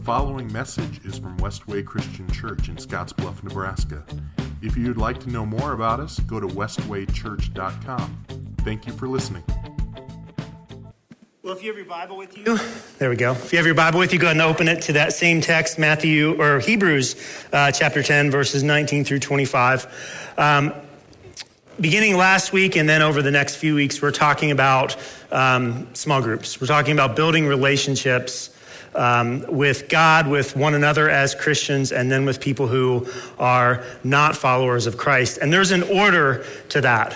The following message is from Westway Christian Church in Scottsbluff, Nebraska. If you'd like to know more about us, go to westwaychurch.com. Thank you for listening. Well, if you have your Bible with you, there we go. If you have your Bible with you, go ahead and open it to that same text, Hebrews chapter 10, verses 19 through 25. Beginning last week and then over the next few weeks, we're talking about small groups. We're talking about building relationships with God, with one another as Christians, and then with people who are not followers of Christ. And there's an order to that.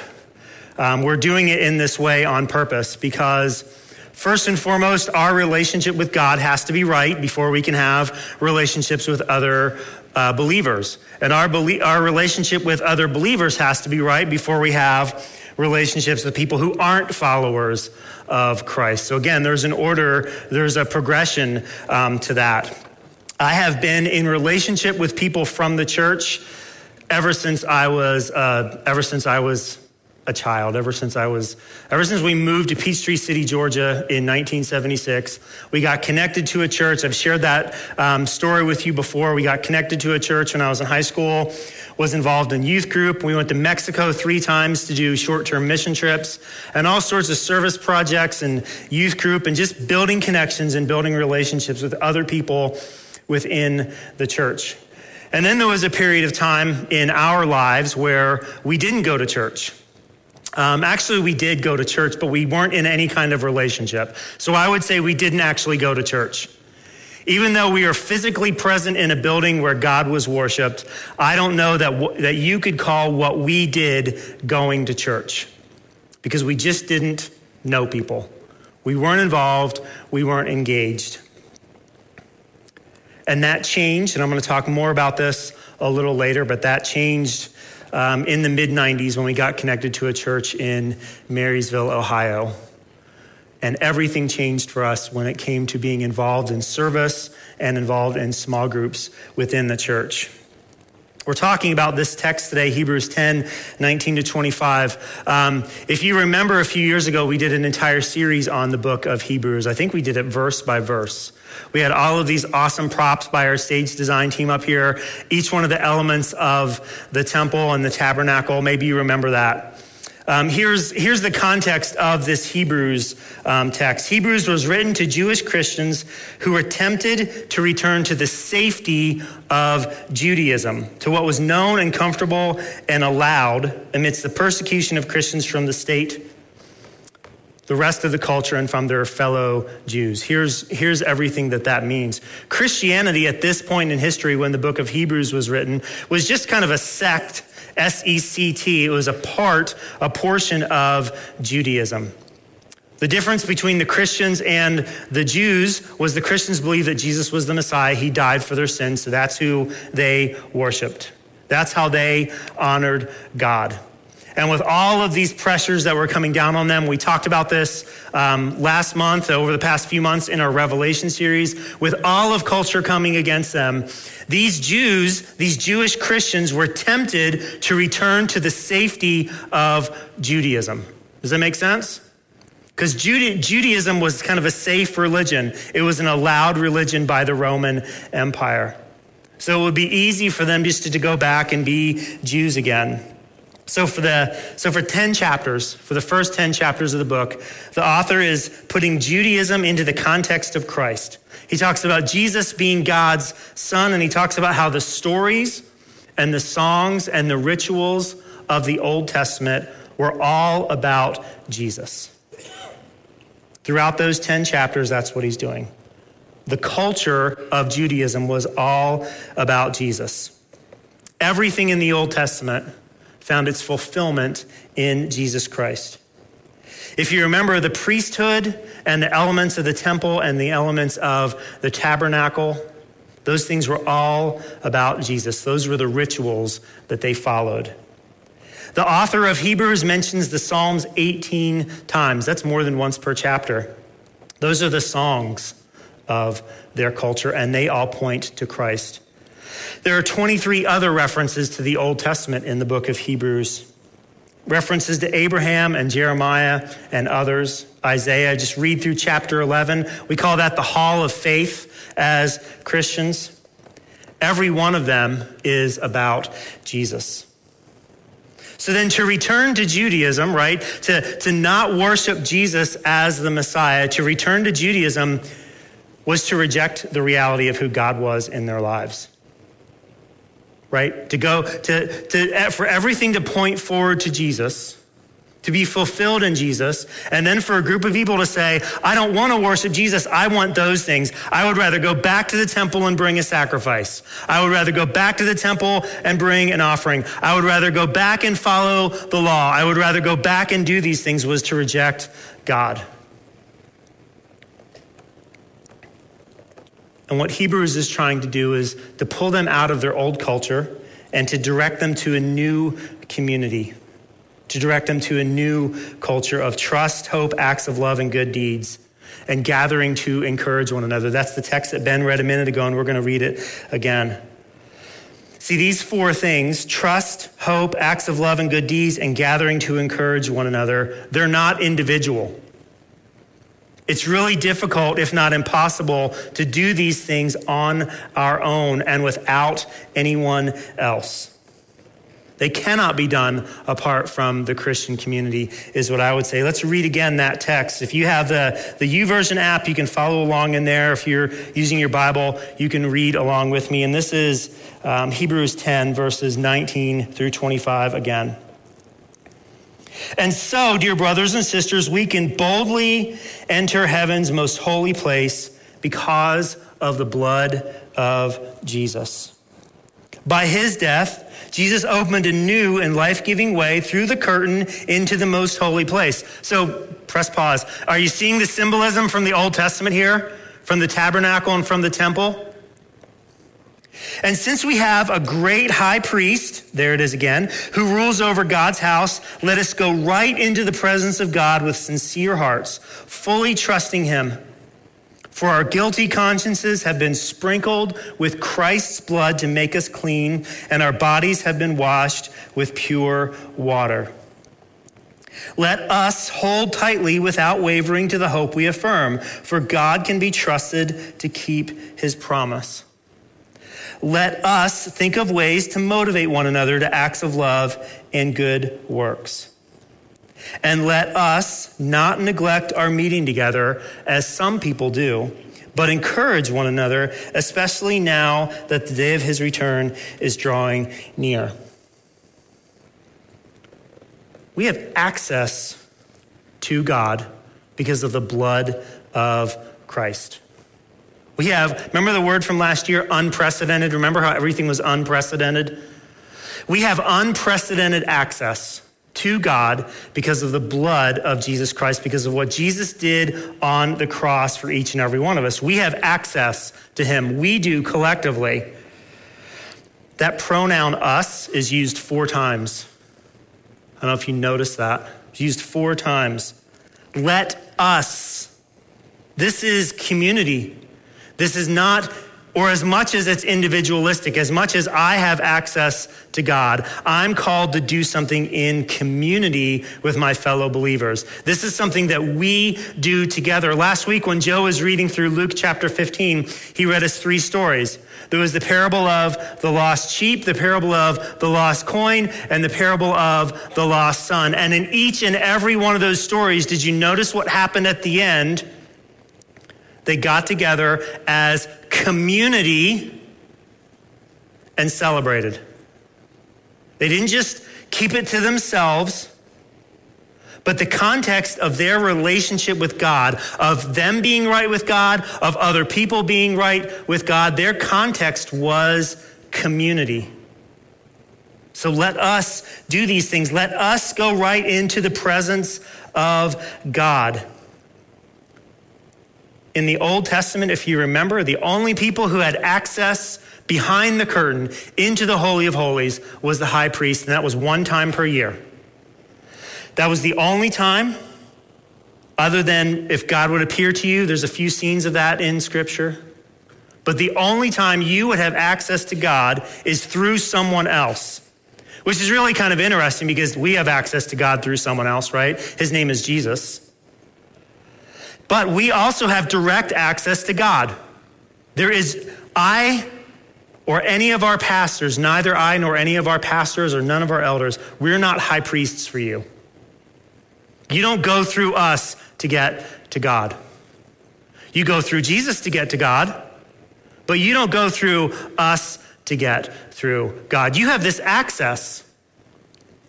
We're doing it in this way on purpose because first and foremost, our relationship with God has to be right before we can have relationships with other believers. And our relationship with other believers has to be right before we have relationships with people who aren't followers of Christ. So again, there's an order, there's a progression to that. I have been in relationship with people from the church ever since we moved to Peachtree City, Georgia in 1976. We got connected to a church. I've shared that story with you before. We got connected to a church when I was in high school, was involved in youth group. We went to Mexico 3 times to do short-term mission trips and all sorts of service projects and youth group and just building connections and building relationships with other people within the church. And then there was a period of time in our lives where we didn't go to church. Actually, we did go to church, but we weren't in any kind of relationship. So I would say we didn't actually go to church. Even though we are physically present in a building where God was worshiped, I don't know that you could call what we did going to church because we just didn't know people. We weren't involved. We weren't engaged. And that changed, and I'm going to talk more about this a little later, but that changed in the mid-90s when we got connected to a church in Marysville, Ohio. And everything changed for us when it came to being involved in service and involved in small groups within the church. We're talking about this text today, Hebrews 10, 19 to 25. If you remember a few years ago, we did an entire series on the book of Hebrews. I think we did it verse by verse. We had all of these awesome props by our stage design team up here, each one of the elements of the temple and the tabernacle. Maybe you remember that. Here's the context of this Hebrews text. Hebrews was written to Jewish Christians who were tempted to return to the safety of Judaism, to what was known and comfortable and allowed amidst the persecution of Christians from the state, the rest of the culture, and from their fellow Jews. Here's everything that means. Christianity at this point in history, when the book of Hebrews was written, was just kind of a sect, S-E-C-T. It was a portion of Judaism. The difference between the Christians and the Jews was the Christians believed that Jesus was the Messiah. He died for their sins, so that's who they worshiped. That's how they honored God. And with all of these pressures that were coming down on them, we talked about this last month, over the past few months in our Revelation series, with all of culture coming against them, these Jewish Christians were tempted to return to the safety of Judaism. Does that make sense? Because Judaism was kind of a safe religion. It was an allowed religion by the Roman Empire. So it would be easy for them just to go back and be Jews again. So for the first 10 chapters of the book, the author is putting Judaism into the context of Christ. He talks about Jesus being God's son, and he talks about how the stories and the songs and the rituals of the Old Testament were all about Jesus. Throughout those 10 chapters, that's what he's doing. The culture of Judaism was all about Jesus. Everything in the Old Testament found its fulfillment in Jesus Christ. If you remember, the priesthood and the elements of the temple and the elements of the tabernacle, those things were all about Jesus. Those were the rituals that they followed. The author of Hebrews mentions the Psalms 18 times. That's more than once per chapter. Those are the songs of their culture, and they all point to Christ. There are 23 other references to the Old Testament in the book of Hebrews. references to Abraham and Jeremiah and others, Isaiah. Just read through chapter 11. We call that the Hall of Faith as Christians. Every one of them is about Jesus. So then to return to Judaism, right, to not worship Jesus as the Messiah, to return to Judaism was to reject the reality of who God was in their lives. Right? To go to for everything to point forward to Jesus, to be fulfilled in Jesus, and then for a group of people to say, I don't want to worship Jesus, I want those things. I would rather go back to the temple and bring a sacrifice. I would rather go back to the temple and bring an offering. I would rather go back and follow the law. I would rather go back and do these things, was to reject God. And what Hebrews is trying to do is to pull them out of their old culture and to direct them to a new community, to direct them to a new culture of trust, hope, acts of love, and good deeds, and gathering to encourage one another. That's the text that Ben read a minute ago, and we're going to read it again. See, these four things, trust, hope, acts of love, and good deeds, and gathering to encourage one another, they're not individual. It's really difficult, if not impossible, to do these things on our own and without anyone else. They cannot be done apart from the Christian community, is what I would say. Let's read again that text. If you have the YouVersion app, you can follow along in there. If you're using your Bible, you can read along with me. And this is Hebrews 10, verses 19 through 25 again. And so, dear brothers and sisters, we can boldly enter heaven's most holy place because of the blood of Jesus. By his death, Jesus opened a new and life-giving way through the curtain into the most holy place. So, press pause. Are you seeing the symbolism from the Old Testament here? From the tabernacle and from the temple? And since we have a great high priest, there it is again, who rules over God's house, let us go right into the presence of God with sincere hearts, fully trusting him. For our guilty consciences have been sprinkled with Christ's blood to make us clean, and our bodies have been washed with pure water. Let us hold tightly without wavering to the hope we affirm, for God can be trusted to keep his promise. Let us think of ways to motivate one another to acts of love and good works. And let us not neglect our meeting together, as some people do, but encourage one another, especially now that the day of his return is drawing near. We have access to God because of the blood of Christ. We have, remember the word from last year, unprecedented? Remember how everything was unprecedented? We have unprecedented access to God because of the blood of Jesus Christ, because of what Jesus did on the cross for each and every one of us. We have access to him. We do collectively. That pronoun us is used four times. I don't know if you noticed that. It's used four times. Let us. This is community. This is not, or as much as it's individualistic, as much as I have access to God, I'm called to do something in community with my fellow believers. This is something that we do together. Last week when Joe was reading through Luke chapter 15, he read us three stories. There was the parable of the lost sheep, the parable of the lost coin, and the parable of the lost son. And in each and every one of those stories, did you notice what happened at the end? They got together as community and celebrated. They didn't just keep it to themselves, but the context of their relationship with God, of them being right with God, of other people being right with God, their context was community. So let us do these things. Let us go right into the presence of God. In the Old Testament, if you remember, the only people who had access behind the curtain into the Holy of Holies was the high priest, and that was one time per year. That was the only time, other than if God would appear to you. There's a few scenes of that in Scripture. But the only time you would have access to God is through someone else, which is really kind of interesting because we have access to God through someone else, right? His name is Jesus. But we also have direct access to God. There is neither I nor any of our pastors or none of our elders, we're not high priests for you. You don't go through us to get to God. You go through Jesus to get to God, but you don't go through us to get through God. You have this access.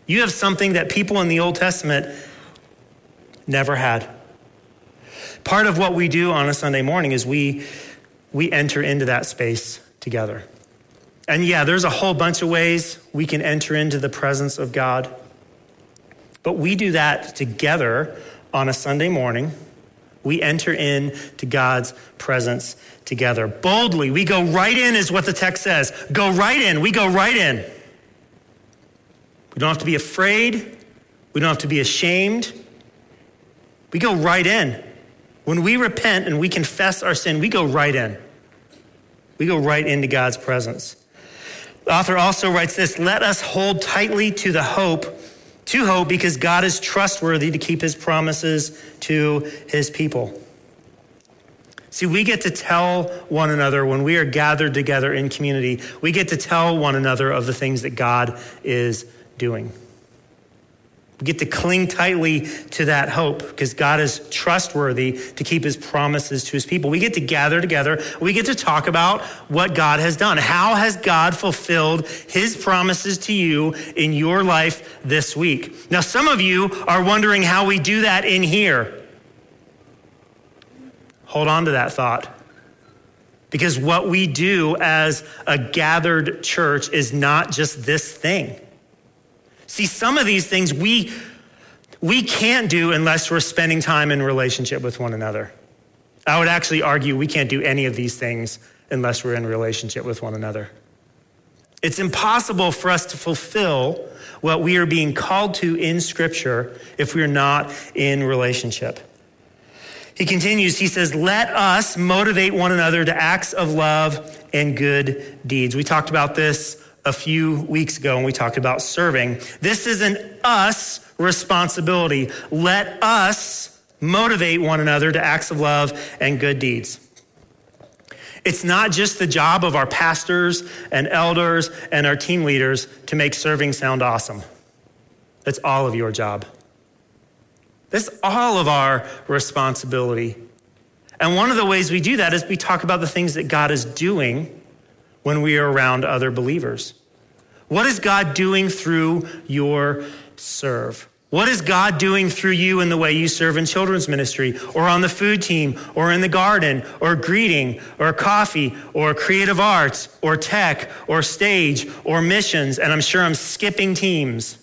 You have something that people in the Old Testament never had. Part of what we do on a Sunday morning is we enter into that space together. And yeah, there's a whole bunch of ways we can enter into the presence of God. But we do that together on a Sunday morning. We enter in to God's presence together. Boldly, we go right in is what the text says. Go right in. We go right in. We don't have to be afraid. We don't have to be ashamed. We go right in. When we repent and we confess our sin, we go right in. We go right into God's presence. The author also writes this, let us hold tightly to hope because God is trustworthy to keep his promises to his people. See, we get to tell one another when we are gathered together in community, we get to tell one another of the things that God is doing. We get to cling tightly to that hope because God is trustworthy to keep his promises to his people. We get to gather together. We get to talk about what God has done. How has God fulfilled his promises to you in your life this week? Now, some of you are wondering how we do that in here. Hold on to that thought. Because what we do as a gathered church is not just this thing. See, some of these things we can't do unless we're spending time in relationship with one another. I would actually argue we can't do any of these things unless we're in relationship with one another. It's impossible for us to fulfill what we are being called to in Scripture if we're not in relationship. He continues, he says, let us motivate one another to acts of love and good deeds. We talked about this a few weeks ago when we talked about serving. This is an us responsibility. Let us motivate one another to acts of love and good deeds. It's not just the job of our pastors and elders and our team leaders to make serving sound awesome. That's all of your job. That's all of our responsibility. And one of the ways we do that is we talk about the things that God is doing when we are around other believers. What is God doing through your serve? What is God doing through you in the way you serve in children's ministry or on the food team or in the garden or greeting or coffee or creative arts or tech or stage or missions? And I'm sure I'm skipping teams.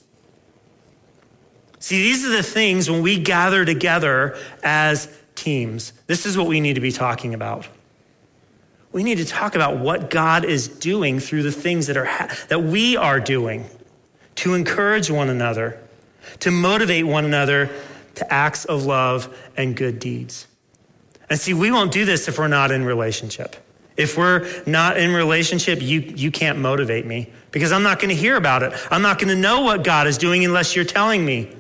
See, these are the things when we gather together as teams. This is what we need to be talking about. We need to talk about what God is doing through the things that we are doing to encourage one another, to motivate one another to acts of love and good deeds. And see, we won't do this if we're not in relationship. If we're not in relationship, you can't motivate me because I'm not going to hear about it. I'm not going to know what God is doing unless you're telling me.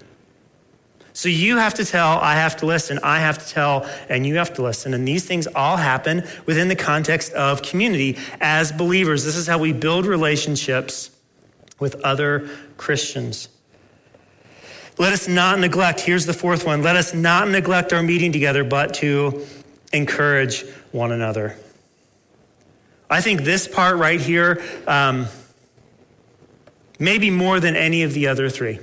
So you have to tell, I have to listen, I have to tell, and you have to listen. And these things all happen within the context of community as believers. This is how we build relationships with other Christians. Let us not neglect, here's the fourth one, let us not neglect our meeting together, but to encourage one another. I think this part right here, maybe more than any of the other three.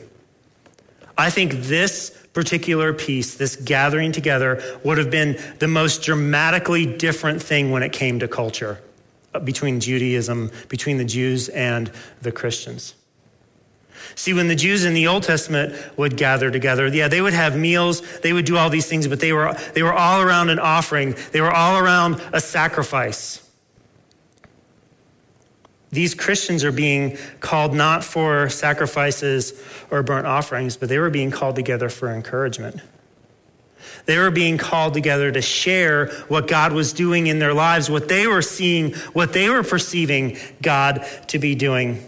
I think this particular piece, this gathering together, would have been the most dramatically different thing when it came to culture between Judaism, between the Jews and the Christians. See, when the Jews in the Old Testament would gather together, yeah, they would have meals, they would do all these things, but they were all around an offering. They were all around a sacrifice. These Christians are being called not for sacrifices or burnt offerings, but they were being called together for encouragement. They were being called together to share what God was doing in their lives, what they were seeing, what they were perceiving God to be doing.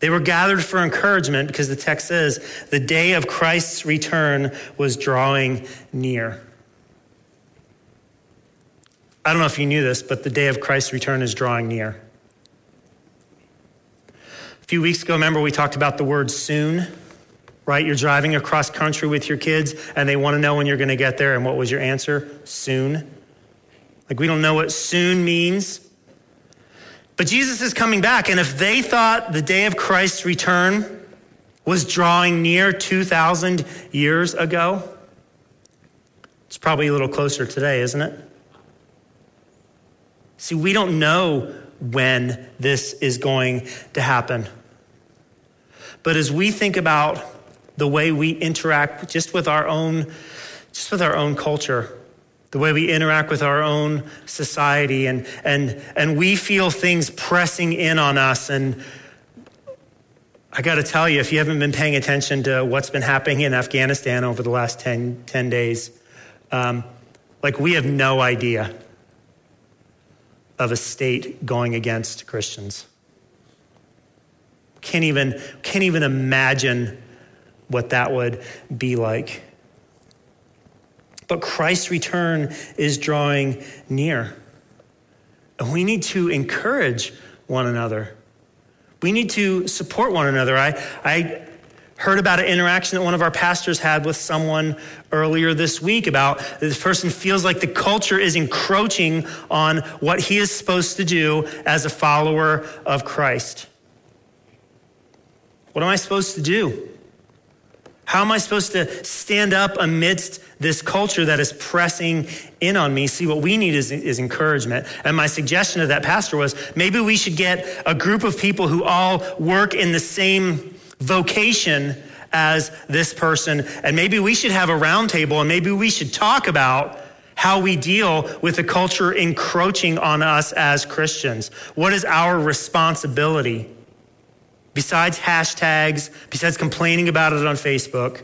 They were gathered for encouragement because the text says, the day of Christ's return was drawing near. I don't know if you knew this, but the day of Christ's return is drawing near. A few weeks ago, remember we talked about the word soon, right? You're driving across country with your kids and they want to know when you're going to get there. And what was your answer? Soon. Like, we don't know what soon means. But Jesus is coming back, and if they thought the day of Christ's return was drawing near 2,000 years ago, it's probably a little closer today, isn't it? See, we don't know when this is going to happen. But as we think about the way we interact just with our own culture, the way we interact with our own society, and we feel things pressing in on us. And I got to tell you, if you haven't been paying attention to what's been happening in Afghanistan over the last 10 days, we have no idea of a state going against Christians. Can't even imagine what that would be like. But Christ's return is drawing near. And we need to encourage one another. We need to support one another. I heard about an interaction that one of our pastors had with someone earlier this week about this person feels like the culture is encroaching on what he is supposed to do as a follower of Christ. What am I supposed to do? How am I supposed to stand up amidst this culture that is pressing in on me? See, what we need is encouragement. And my suggestion to that pastor was, maybe we should get a group of people who all work in the same vocation as this person. And maybe we should have a roundtable, and maybe we should talk about how we deal with the culture encroaching on us as Christians. What is our responsibility? Besides hashtags, besides complaining about it on Facebook,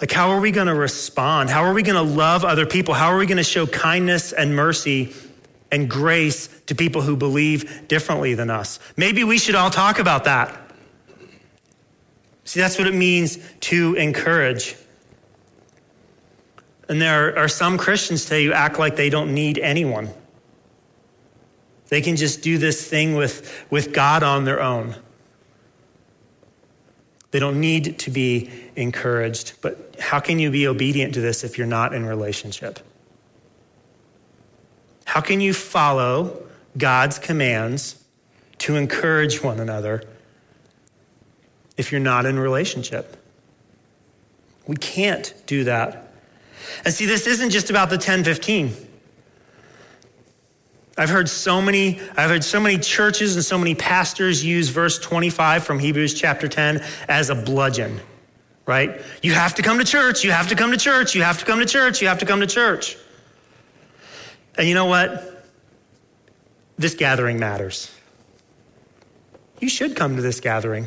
like, how are we going to respond? How are we going to love other people? How are we going to show kindness and mercy and grace to people who believe differently than us? Maybe we should all talk about that. See, that's what it means to encourage. And there are some Christians today who act like they don't need anyone. They can just do this thing with God on their own. They don't need to be encouraged, but how can you be obedient to this if you're not in relationship? How can you follow God's commands to encourage one another if you're not in relationship? We can't do that. And see, this isn't just about the 10-15. I've heard so many churches and so many pastors use verse 25 from Hebrews chapter 10 as a bludgeon, right? You have to come to church. You have to come to church. You have to come to church. You have to come to church. And you know what? This gathering matters. You should come to this gathering,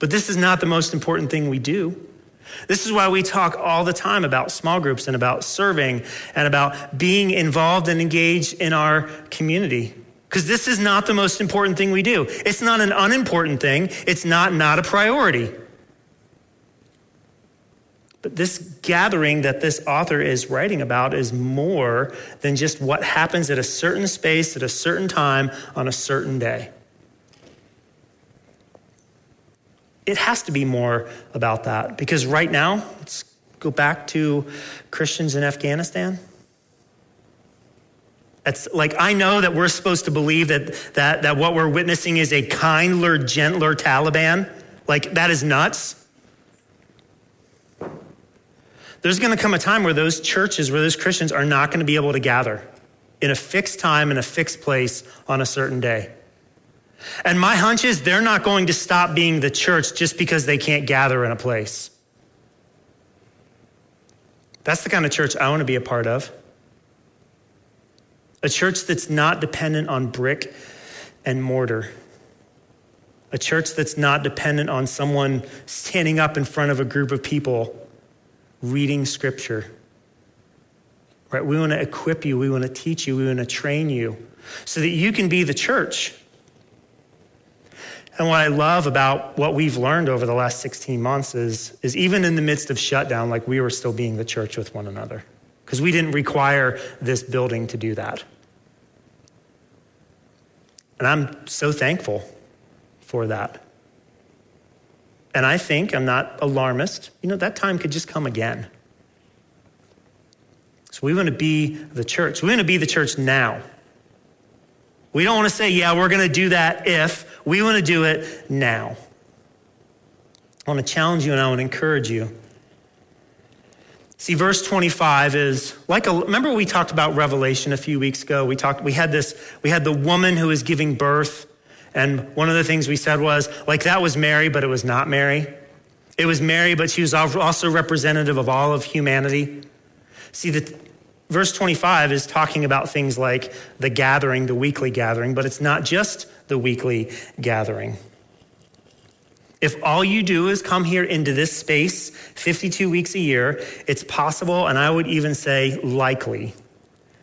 but this is not the most important thing we do. This is why we talk all the time about small groups and about serving and about being involved and engaged in our community, because this is not the most important thing we do. It's not an unimportant thing. It's not a priority. But this gathering that this author is writing about is more than just what happens at a certain space, at a certain time, on a certain day. It has to be more about that, because right now, let's go back to Christians in Afghanistan. That's like, I know that we're supposed to believe that what we're witnessing is a kinder, gentler Taliban. Like, that is nuts. There's going to come a time where those churches, where those Christians are not going to be able to gather in a fixed time, in a fixed place, on a certain day. And my hunch is they're not going to stop being the church just because they can't gather in a place. That's the kind of church I want to be a part of. A church that's not dependent on brick and mortar. A church that's not dependent on someone standing up in front of a group of people reading scripture. Right? We want to equip you. We want to teach you. We want to train you so that you can be the church. And what I love about what we've learned over the last 16 months is even in the midst of shutdown, like we were still being the church with one another, because we didn't require this building to do that. And I'm so thankful for that. And I think, I'm not alarmist, that time could just come again. So we want to be the church. We want to be the church now. We don't want to say, yeah, we're going to do that if. We want to do it now. I want to challenge you and I want to encourage you. See, verse 25 is like remember we talked about Revelation a few weeks ago. We had the woman who is giving birth. And one of the things we said was, like, that was Mary, but it was not Mary. It was Mary, but she was also representative of all of humanity. See, verse 25 is talking about things like the gathering, the weekly gathering, but it's not just the weekly gathering. If all you do is come here into this space 52 weeks a year, it's possible, and I would even say likely,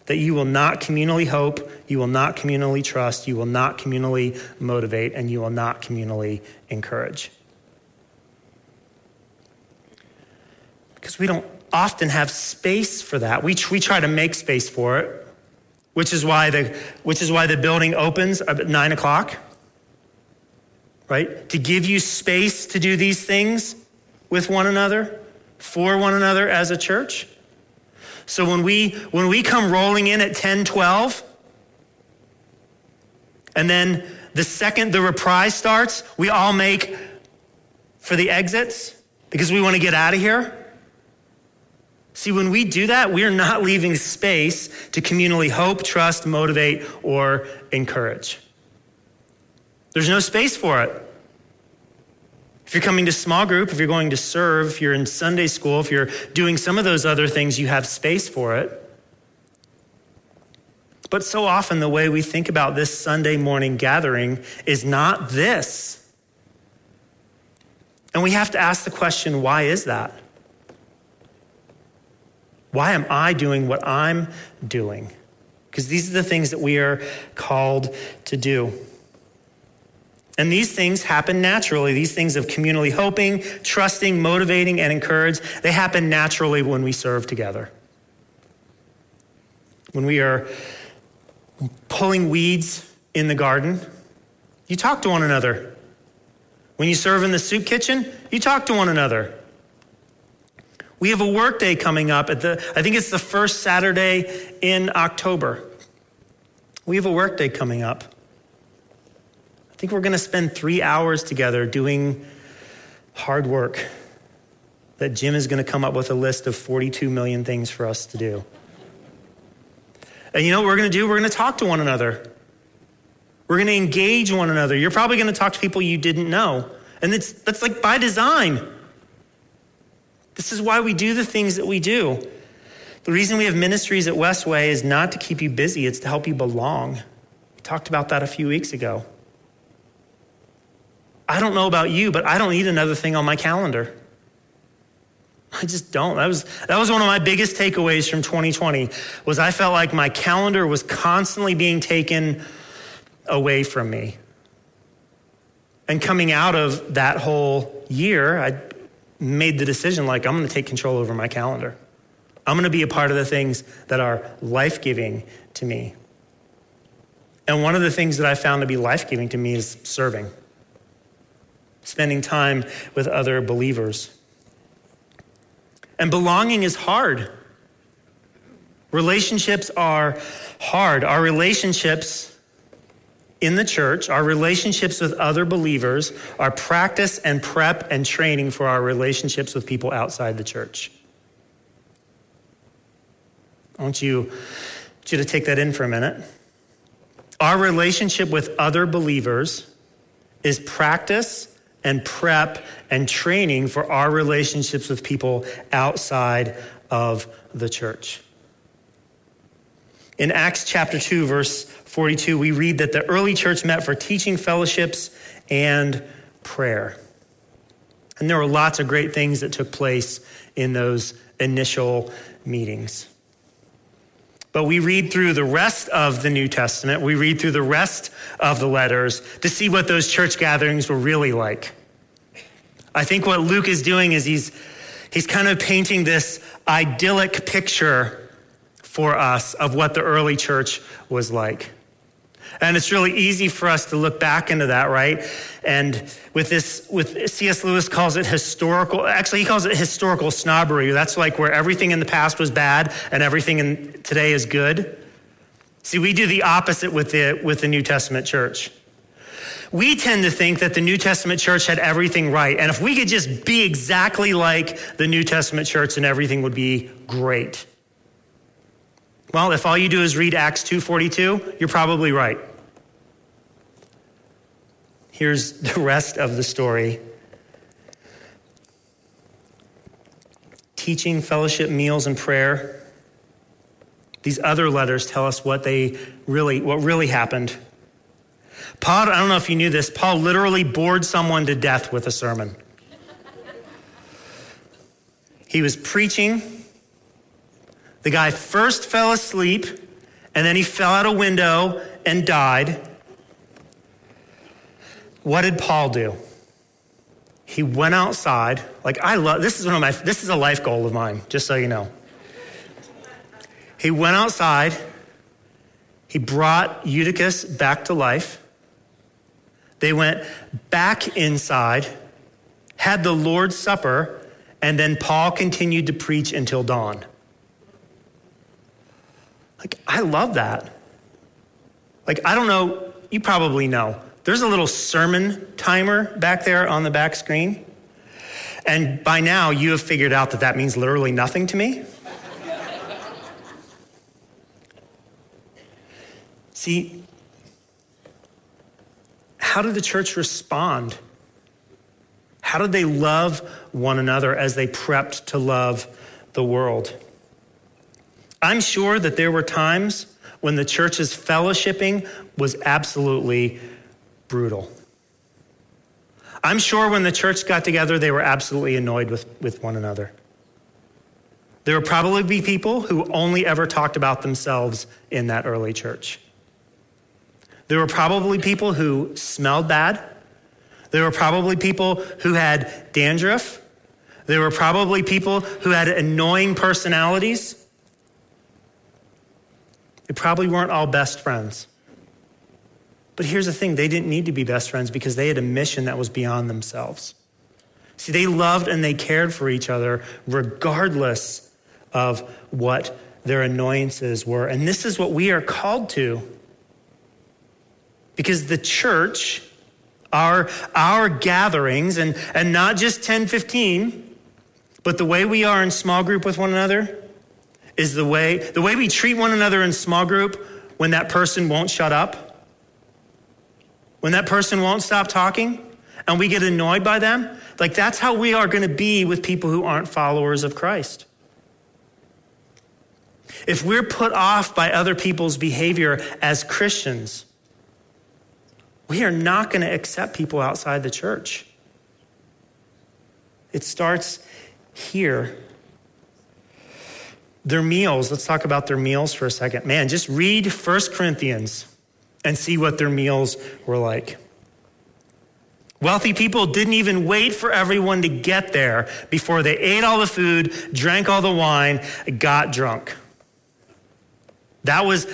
that you will not communally hope, you will not communally trust, you will not communally motivate, and you will not communally encourage. Because we don't often have space for that. We try to make space for it, which is why the building opens at 9:00, right? To give you space to do these things with one another, for one another as a church. So when we come rolling in at 10:12, and then the second the reprise starts, we all make for the exits because we want to get out of here. See, when we do that, we're not leaving space to communally hope, trust, motivate, or encourage. There's no space for it. If you're coming to small group, if you're going to serve, if you're in Sunday school, if you're doing some of those other things, you have space for it. But so often the way we think about this Sunday morning gathering is not this. And we have to ask the question, why is that? Why am I doing what I'm doing? Because these are the things that we are called to do. And these things happen naturally. These things of communally hoping, trusting, motivating, and encourage, they happen naturally when we serve together. When we are pulling weeds in the garden, you talk to one another. When you serve in the soup kitchen, you talk to one another. We have a work day coming up I think it's the first Saturday in October. We have a work day coming up. I think we're going to spend 3 hours together doing hard work that Jim is going to come up with a list of 42 million things for us to do. And you know what we're going to do? We're going to talk to one another. We're going to engage one another. You're probably going to talk to people you didn't know. And that's like by design. This is why we do the things that we do. The reason we have ministries at Westway is not to keep you busy. It's to help you belong. We talked about that a few weeks ago. I don't know about you, but I don't need another thing on my calendar. I just don't. That was one of my biggest takeaways from 2020 was I felt like my calendar was constantly being taken away from me. And coming out of that whole year, I made the decision like I'm going to take control over my calendar. I'm going to be a part of the things that are life-giving to me. And one of the things that I found to be life-giving to me is serving. Spending time with other believers. And belonging is hard. Relationships are hard. Our relationships in the church, our relationships with other believers are practice and prep and training for our relationships with people outside the church. I want you to take that in for a minute. Our relationship with other believers is practice and prep and training for our relationships with people outside of the church. In Acts chapter 2, verse 42, we read that the early church met for teaching, fellowships, and prayer. And there were lots of great things that took place in those initial meetings. But we read through the rest of the New Testament. We read through the rest of the letters to see what those church gatherings were really like. I think what Luke is doing is he's kind of painting this idyllic picture for us of what the early church was like. And it's really easy for us to look back into that, right? And with C.S. Lewis calls it historical, actually he calls it historical snobbery. That's like where everything in the past was bad and everything in today is good. See, we do the opposite with the New Testament church. We tend to think that the New Testament church had everything right. And if we could just be exactly like the New Testament church, then everything would be great. Well, if all you do is read Acts 2:42, you're probably right. Here's the rest of the story. Teaching, fellowship, meals, and prayer. These other letters tell us what really happened. Paul, I don't know if you knew this, Paul literally bored someone to death with a sermon. He was preaching. The guy first fell asleep, and then he fell out a window and died. What did Paul do? He went outside. This is a life goal of mine, just so you know. He went outside. He brought Eutychus back to life. They went back inside, had the Lord's Supper, and then Paul continued to preach until dawn. I love that. I don't know, you probably know. There's a little sermon timer back there on the back screen. And by now, you have figured out that means literally nothing to me. See, how did the church respond? How did they love one another as they prepped to love the world? I'm sure that there were times when the church's fellowshipping was absolutely brutal. I'm sure when the church got together, they were absolutely annoyed with one another. There would probably be people who only ever talked about themselves in that early church. There were probably people who smelled bad. There were probably people who had dandruff. There were probably people who had annoying personalities. They probably weren't all best friends. But here's the thing, they didn't need to be best friends because they had a mission that was beyond themselves. See, they loved and they cared for each other regardless of what their annoyances were. And this is what we are called to. Because the church, our gatherings, and not just 10, 15, but the way we are in small group with one another, is the way we treat one another in small group when that person won't shut up, when that person won't stop talking, and we get annoyed by them. That's how we are going to be with people who aren't followers of Christ. If we're put off by other people's behavior as Christians, we are not going to accept people outside the church. It starts here. Their meals, let's talk about their meals for a second. Man, just read 1 Corinthians and see what their meals were like. Wealthy people didn't even wait for everyone to get there before they ate all the food, drank all the wine, got drunk. That was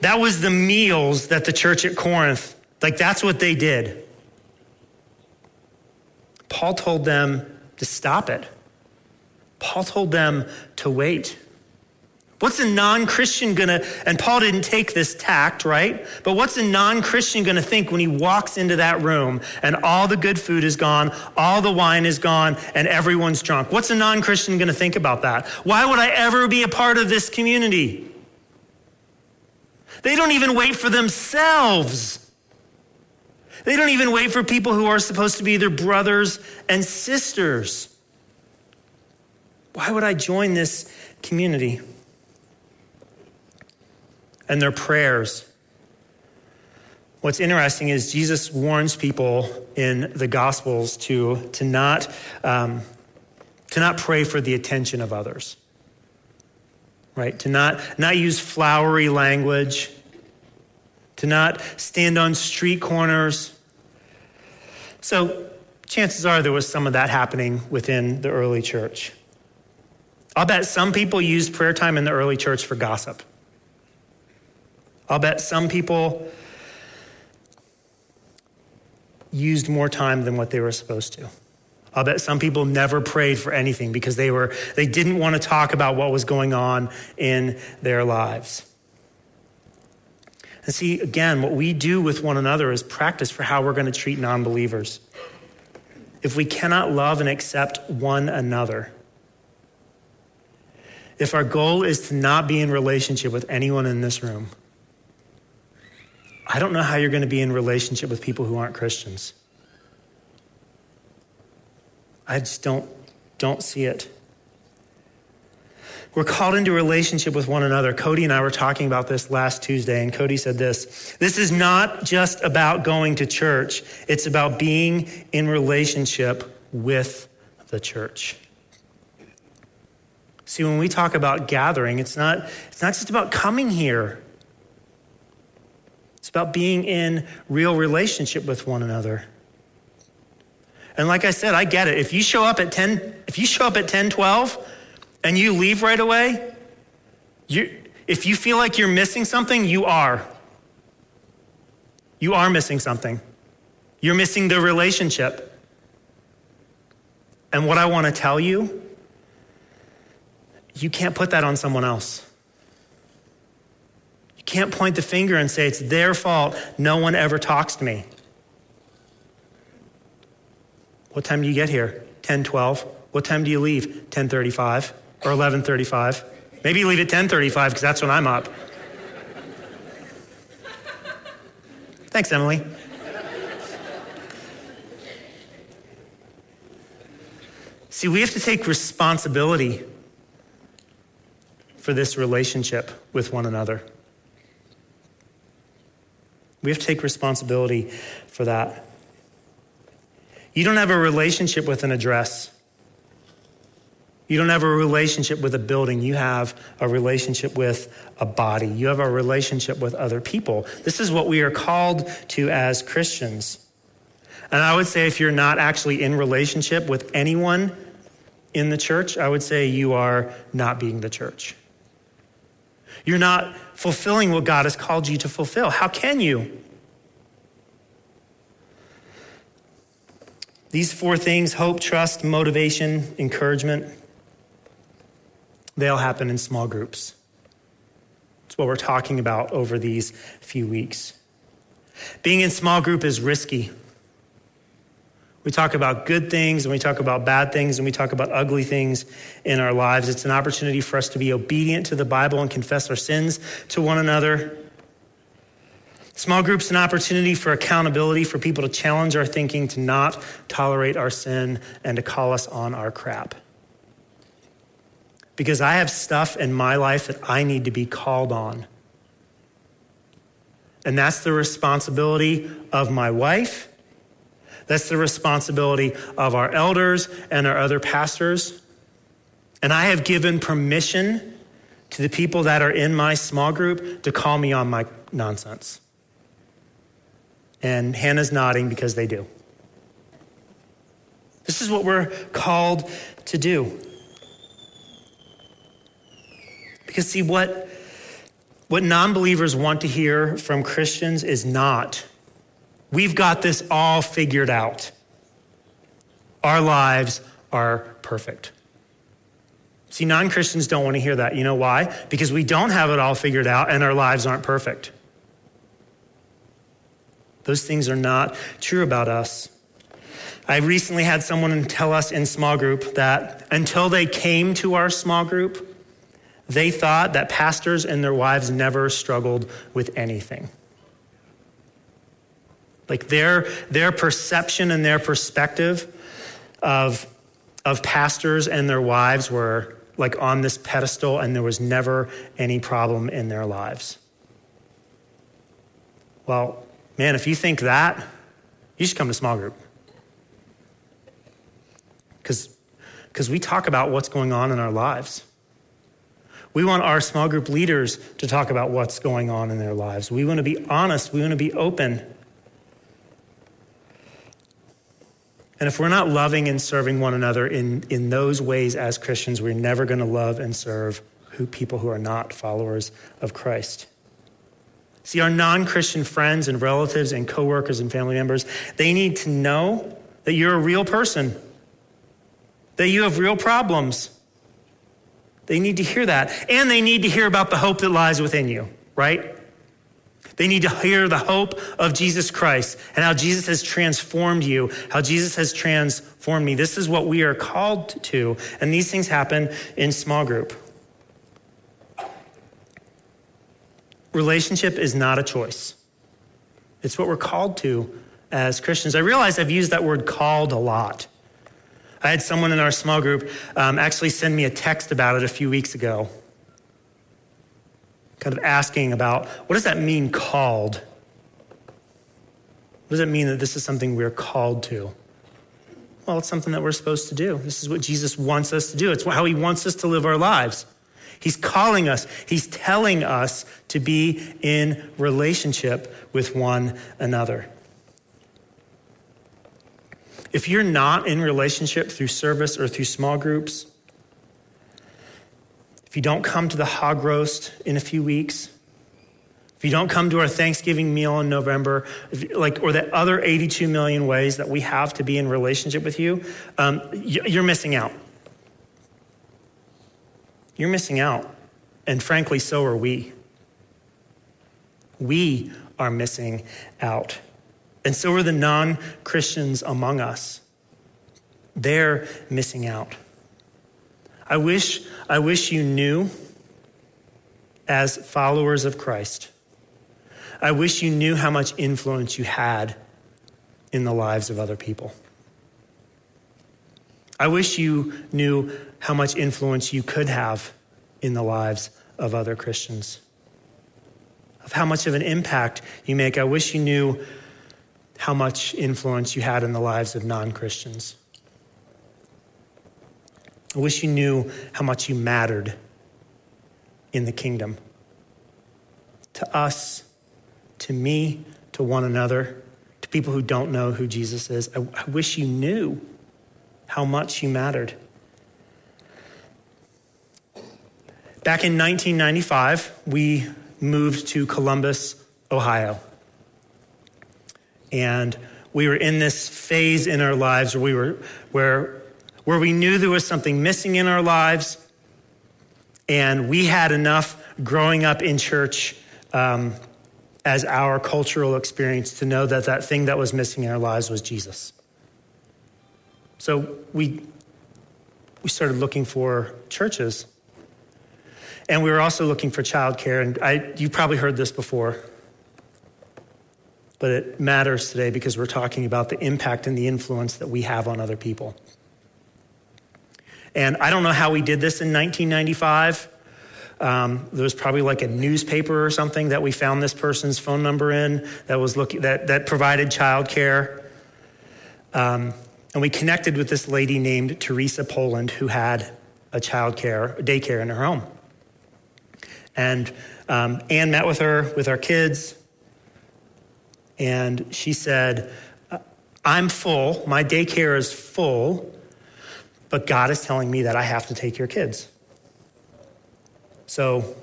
the meals that the church at Corinth, that's what they did. Paul told them to stop it. Paul told them to wait. What's a non-Christian gonna, and Paul didn't take this tact, right? But what's a non-Christian gonna think when he walks into that room and all the good food is gone, all the wine is gone, and everyone's drunk? What's a non-Christian gonna think about that? Why would I ever be a part of this community? They don't even wait for themselves. They don't even wait for people who are supposed to be their brothers and sisters. Why would I join this community? And their prayers. What's interesting is Jesus warns people in the Gospels to not pray for the attention of others. right? To not use flowery language, to not stand on street corners. So chances are there was some of that happening within the early church. I'll bet some people used prayer time in the early church for gossip. I'll bet some people used more time than what they were supposed to. I'll bet some people never prayed for anything because they didn't want to talk about what was going on in their lives. And see, again, what we do with one another is practice for how we're going to treat non-believers. If we cannot love and accept one another, if our goal is to not be in relationship with anyone in this room, I don't know how you're going to be in relationship with people who aren't Christians. I just don't see it. We're called into a relationship with one another. Cody and I were talking about this last Tuesday, and Cody said this: this is not just about going to church. It's about being in relationship with the church. See, when we talk about gathering, it's not just about coming here. It's about being in real relationship with one another. And like I said, I get it. If you show up at 10:12 and you leave right away, if you feel like you're missing something, you are. You are missing something. You're missing the relationship. And what I want to tell you, you can't put that on someone else. You can't point the finger and say, it's their fault. No one ever talks to me. What time do you get here? 10:12. What time do you leave? 10:35 or 11:35. Maybe you leave at 10:35 because that's when I'm up. Thanks, Emily. See, we have to take responsibility for this relationship with one another. We have to take responsibility for that. You don't have a relationship with an address. You don't have a relationship with a building. You have a relationship with a body. You have a relationship with other people. This is what we are called to as Christians. And I would say if you're not actually in relationship with anyone in the church, I would say you are not being the church. You're not fulfilling what God has called you to fulfill. How can you? These four things: hope, trust, motivation, encouragement. They all happen in small groups. It's what we're talking about over these few weeks. Being in small group is risky. We talk about good things and we talk about bad things and we talk about ugly things in our lives. It's an opportunity for us to be obedient to the Bible and confess our sins to one another. Small group's an opportunity for accountability, for people to challenge our thinking, to not tolerate our sin, and to call us on our crap. Because I have stuff in my life that I need to be called on. And that's the responsibility of my wife. That's the responsibility of our elders and our other pastors. And I have given permission to the people that are in my small group to call me on my nonsense. And Hannah's nodding because they do. This is what we're called to do. Because see, what non-believers want to hear from Christians is not, we've got this all figured out. Our lives are perfect. See, non-Christians don't want to hear that. You know why? Because we don't have it all figured out and our lives aren't perfect. Those things are not true about us. I recently had someone tell us in small group that until they came to our small group, they thought that pastors and their wives never struggled with anything. Like their perception and their perspective of pastors and their wives were like on this pedestal and there was never any problem in their lives. Well, man, if you think that, you should come to small group. Because we talk about what's going on in our lives. We want our small group leaders to talk about what's going on in their lives. We want to be honest. We want to be open. And if we're not loving and serving one another in those ways as Christians, we're never going to love and serve people who are not followers of Christ. See, our non-Christian friends and relatives and coworkers and family members, they need to know that you're a real person, that you have real problems. They need to hear that. And they need to hear about the hope that lies within you, right? They need to hear the hope of Jesus Christ and how Jesus has transformed you, how Jesus has transformed me. This is what we are called to. And these things happen in small group. Relationship is not a choice. It's what we're called to as Christians. I realize I've used that word called a lot. I had someone in our small group actually send me a text about it a few weeks ago, kind of asking about, what does that mean, called? What does it mean that this is something we're called to? Well, it's something that we're supposed to do. This is what Jesus wants us to do. It's how he wants us to live our lives. He's calling us. He's telling us to be in relationship with one another. If you're not in relationship through service or through small groups, if you don't come to the hog roast in a few weeks, if you don't come to our Thanksgiving meal in November, or the other 82 million ways that we have to be in relationship with you, you're missing out. You're missing out. And frankly, so are we. We are missing out. And so are the non-Christians among us. They're missing out. I wish you knew as followers of Christ. I wish you knew how much influence you had in the lives of other people. I wish you knew how much influence you could have in the lives of other Christians, of how much of an impact you make. I wish you knew how much influence you had in the lives of non-Christians. I wish you knew how much you mattered in the kingdom, to us, to me, to one another, to people who don't know who Jesus is. I wish you knew how much you mattered. Back in 1995, we moved to Columbus, Ohio. And we were in this phase in our lives where we knew there was something missing in our lives. And we had enough growing up in church as our cultural experience to know that that thing that was missing in our lives was Jesus. So we started looking for churches. And we were also looking for childcare. And you probably heard this before, but it matters today because we're talking about the impact and the influence that we have on other people. And I don't know how we did this in 1995. There was probably like a newspaper or something that we found this person's phone number in that was that provided childcare. And we connected with this lady named Teresa Poland who had a daycare in her home. And Anne met with her, with our kids. And she said, I'm full. My daycare is full. But God is telling me that I have to take your kids. So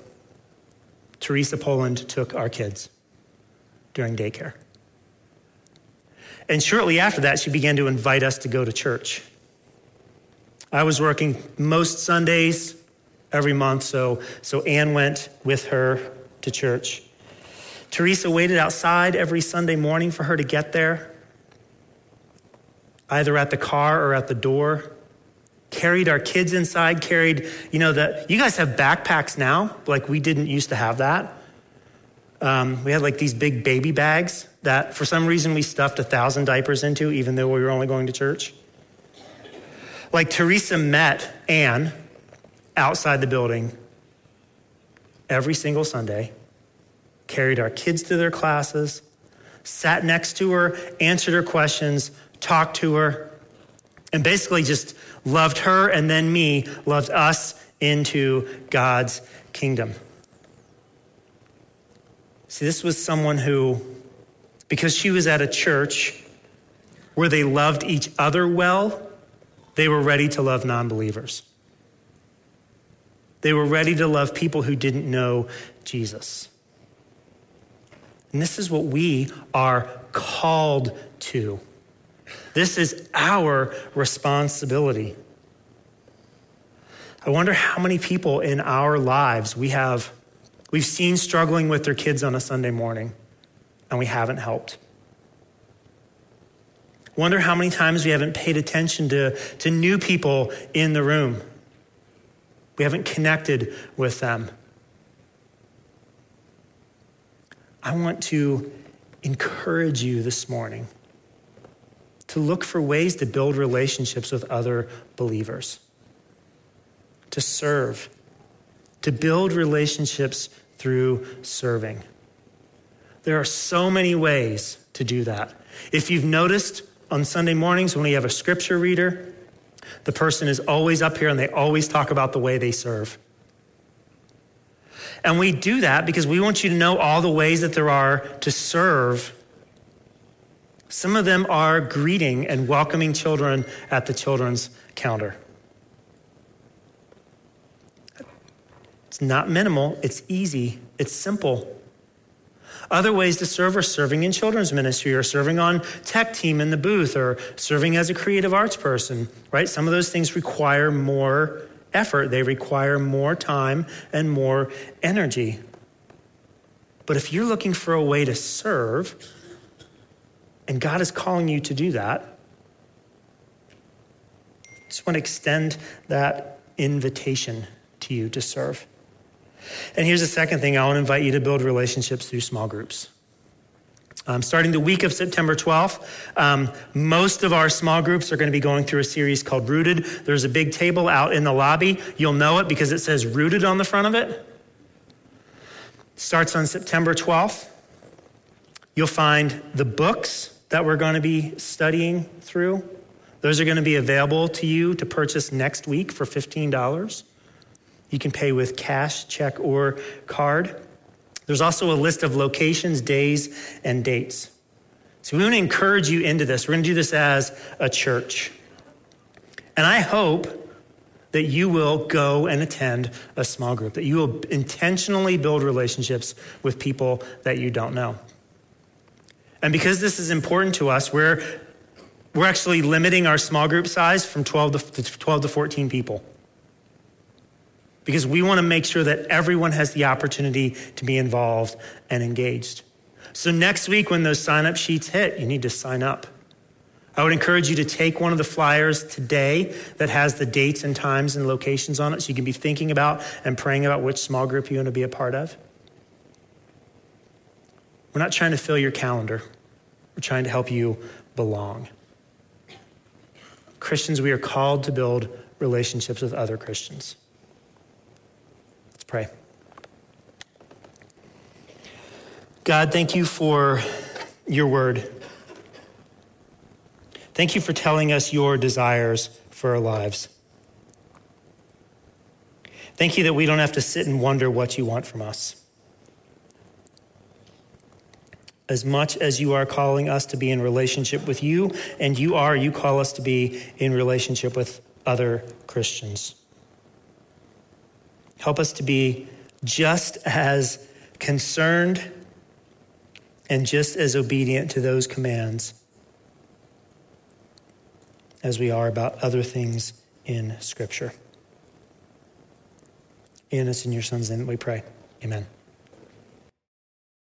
Teresa Poland took our kids during daycare. And shortly after that, she began to invite us to go to church. I was working most Sundays every month, so Anne went with her to church. Teresa waited outside every Sunday morning for her to get there, either at the car or at the door, carried our kids inside, you guys have backpacks now, like we didn't used to have that. We had like these big baby bags that for some reason we stuffed 1,000 diapers into, even though we were only going to church. Like Teresa met Anne outside the building every single Sunday, carried our kids to their classes, sat next to her, answered her questions, talked to her, and basically just loved her and then me, loved us into God's kingdom. See, this was someone who, because she was at a church where they loved each other well, they were ready to love non-believers. They were ready to love people who didn't know Jesus. And this is what we are called to. This is our responsibility. I wonder how many people in our lives we've seen struggling with their kids on a Sunday morning, and we haven't helped. Wonder how many times we haven't paid attention to new people in the room. We haven't connected with them. I want to encourage you this morning to look for ways to build relationships with other believers, to serve, to build relationships through serving. There are so many ways to do that. If you've noticed on Sunday mornings when we have a scripture reader, the person is always up here and they always talk about the way they serve. And we do that because we want you to know all the ways that there are to serve. Some of them are greeting and welcoming children at the children's counter. It's not minimal, it's easy, it's simple. Other ways to serve are serving in children's ministry or serving on tech team in the booth or serving as a creative arts person, right? Some of those things require more effort. They require more time and more energy. But if you're looking for a way to serve, and God is calling you to do that, I just want to extend that invitation to you to serve. And here's the second thing. I want to invite you to build relationships through small groups. Starting the week of September 12th, most of our small groups are going to be going through a series called Rooted. There's a big table out in the lobby. You'll know it because it says Rooted on the front of it. Starts on September 12th. You'll find the books that we're going to be studying through. Those are going to be available to you to purchase next week for $15. You can pay with cash, check, or card. There's also a list of locations, days, and dates. So we want to encourage you into this. We're going to do this as a church. And I hope that you will go and attend a small group, that you will intentionally build relationships with people that you don't know. And because this is important to us, we're actually limiting our small group size from 12 to 14 people, because we want to make sure that everyone has the opportunity to be involved and engaged. So next week when those sign-up sheets hit, you need to sign up. I would encourage you to take one of the flyers today that has the dates and times and locations on it, so you can be thinking about and praying about which small group you want to be a part of. We're not trying to fill your calendar. We're trying to help you belong. Christians, we are called to build relationships with other Christians. Pray. God, thank you for your word. Thank you for telling us your desires for our lives. Thank you that we don't have to sit and wonder what you want from us. As much as you are calling us to be in relationship with you, and you call us to be in relationship with other Christians. Help us to be just as concerned and just as obedient to those commands as we are about other things in Scripture. And it's in your Son's name that we pray. Amen.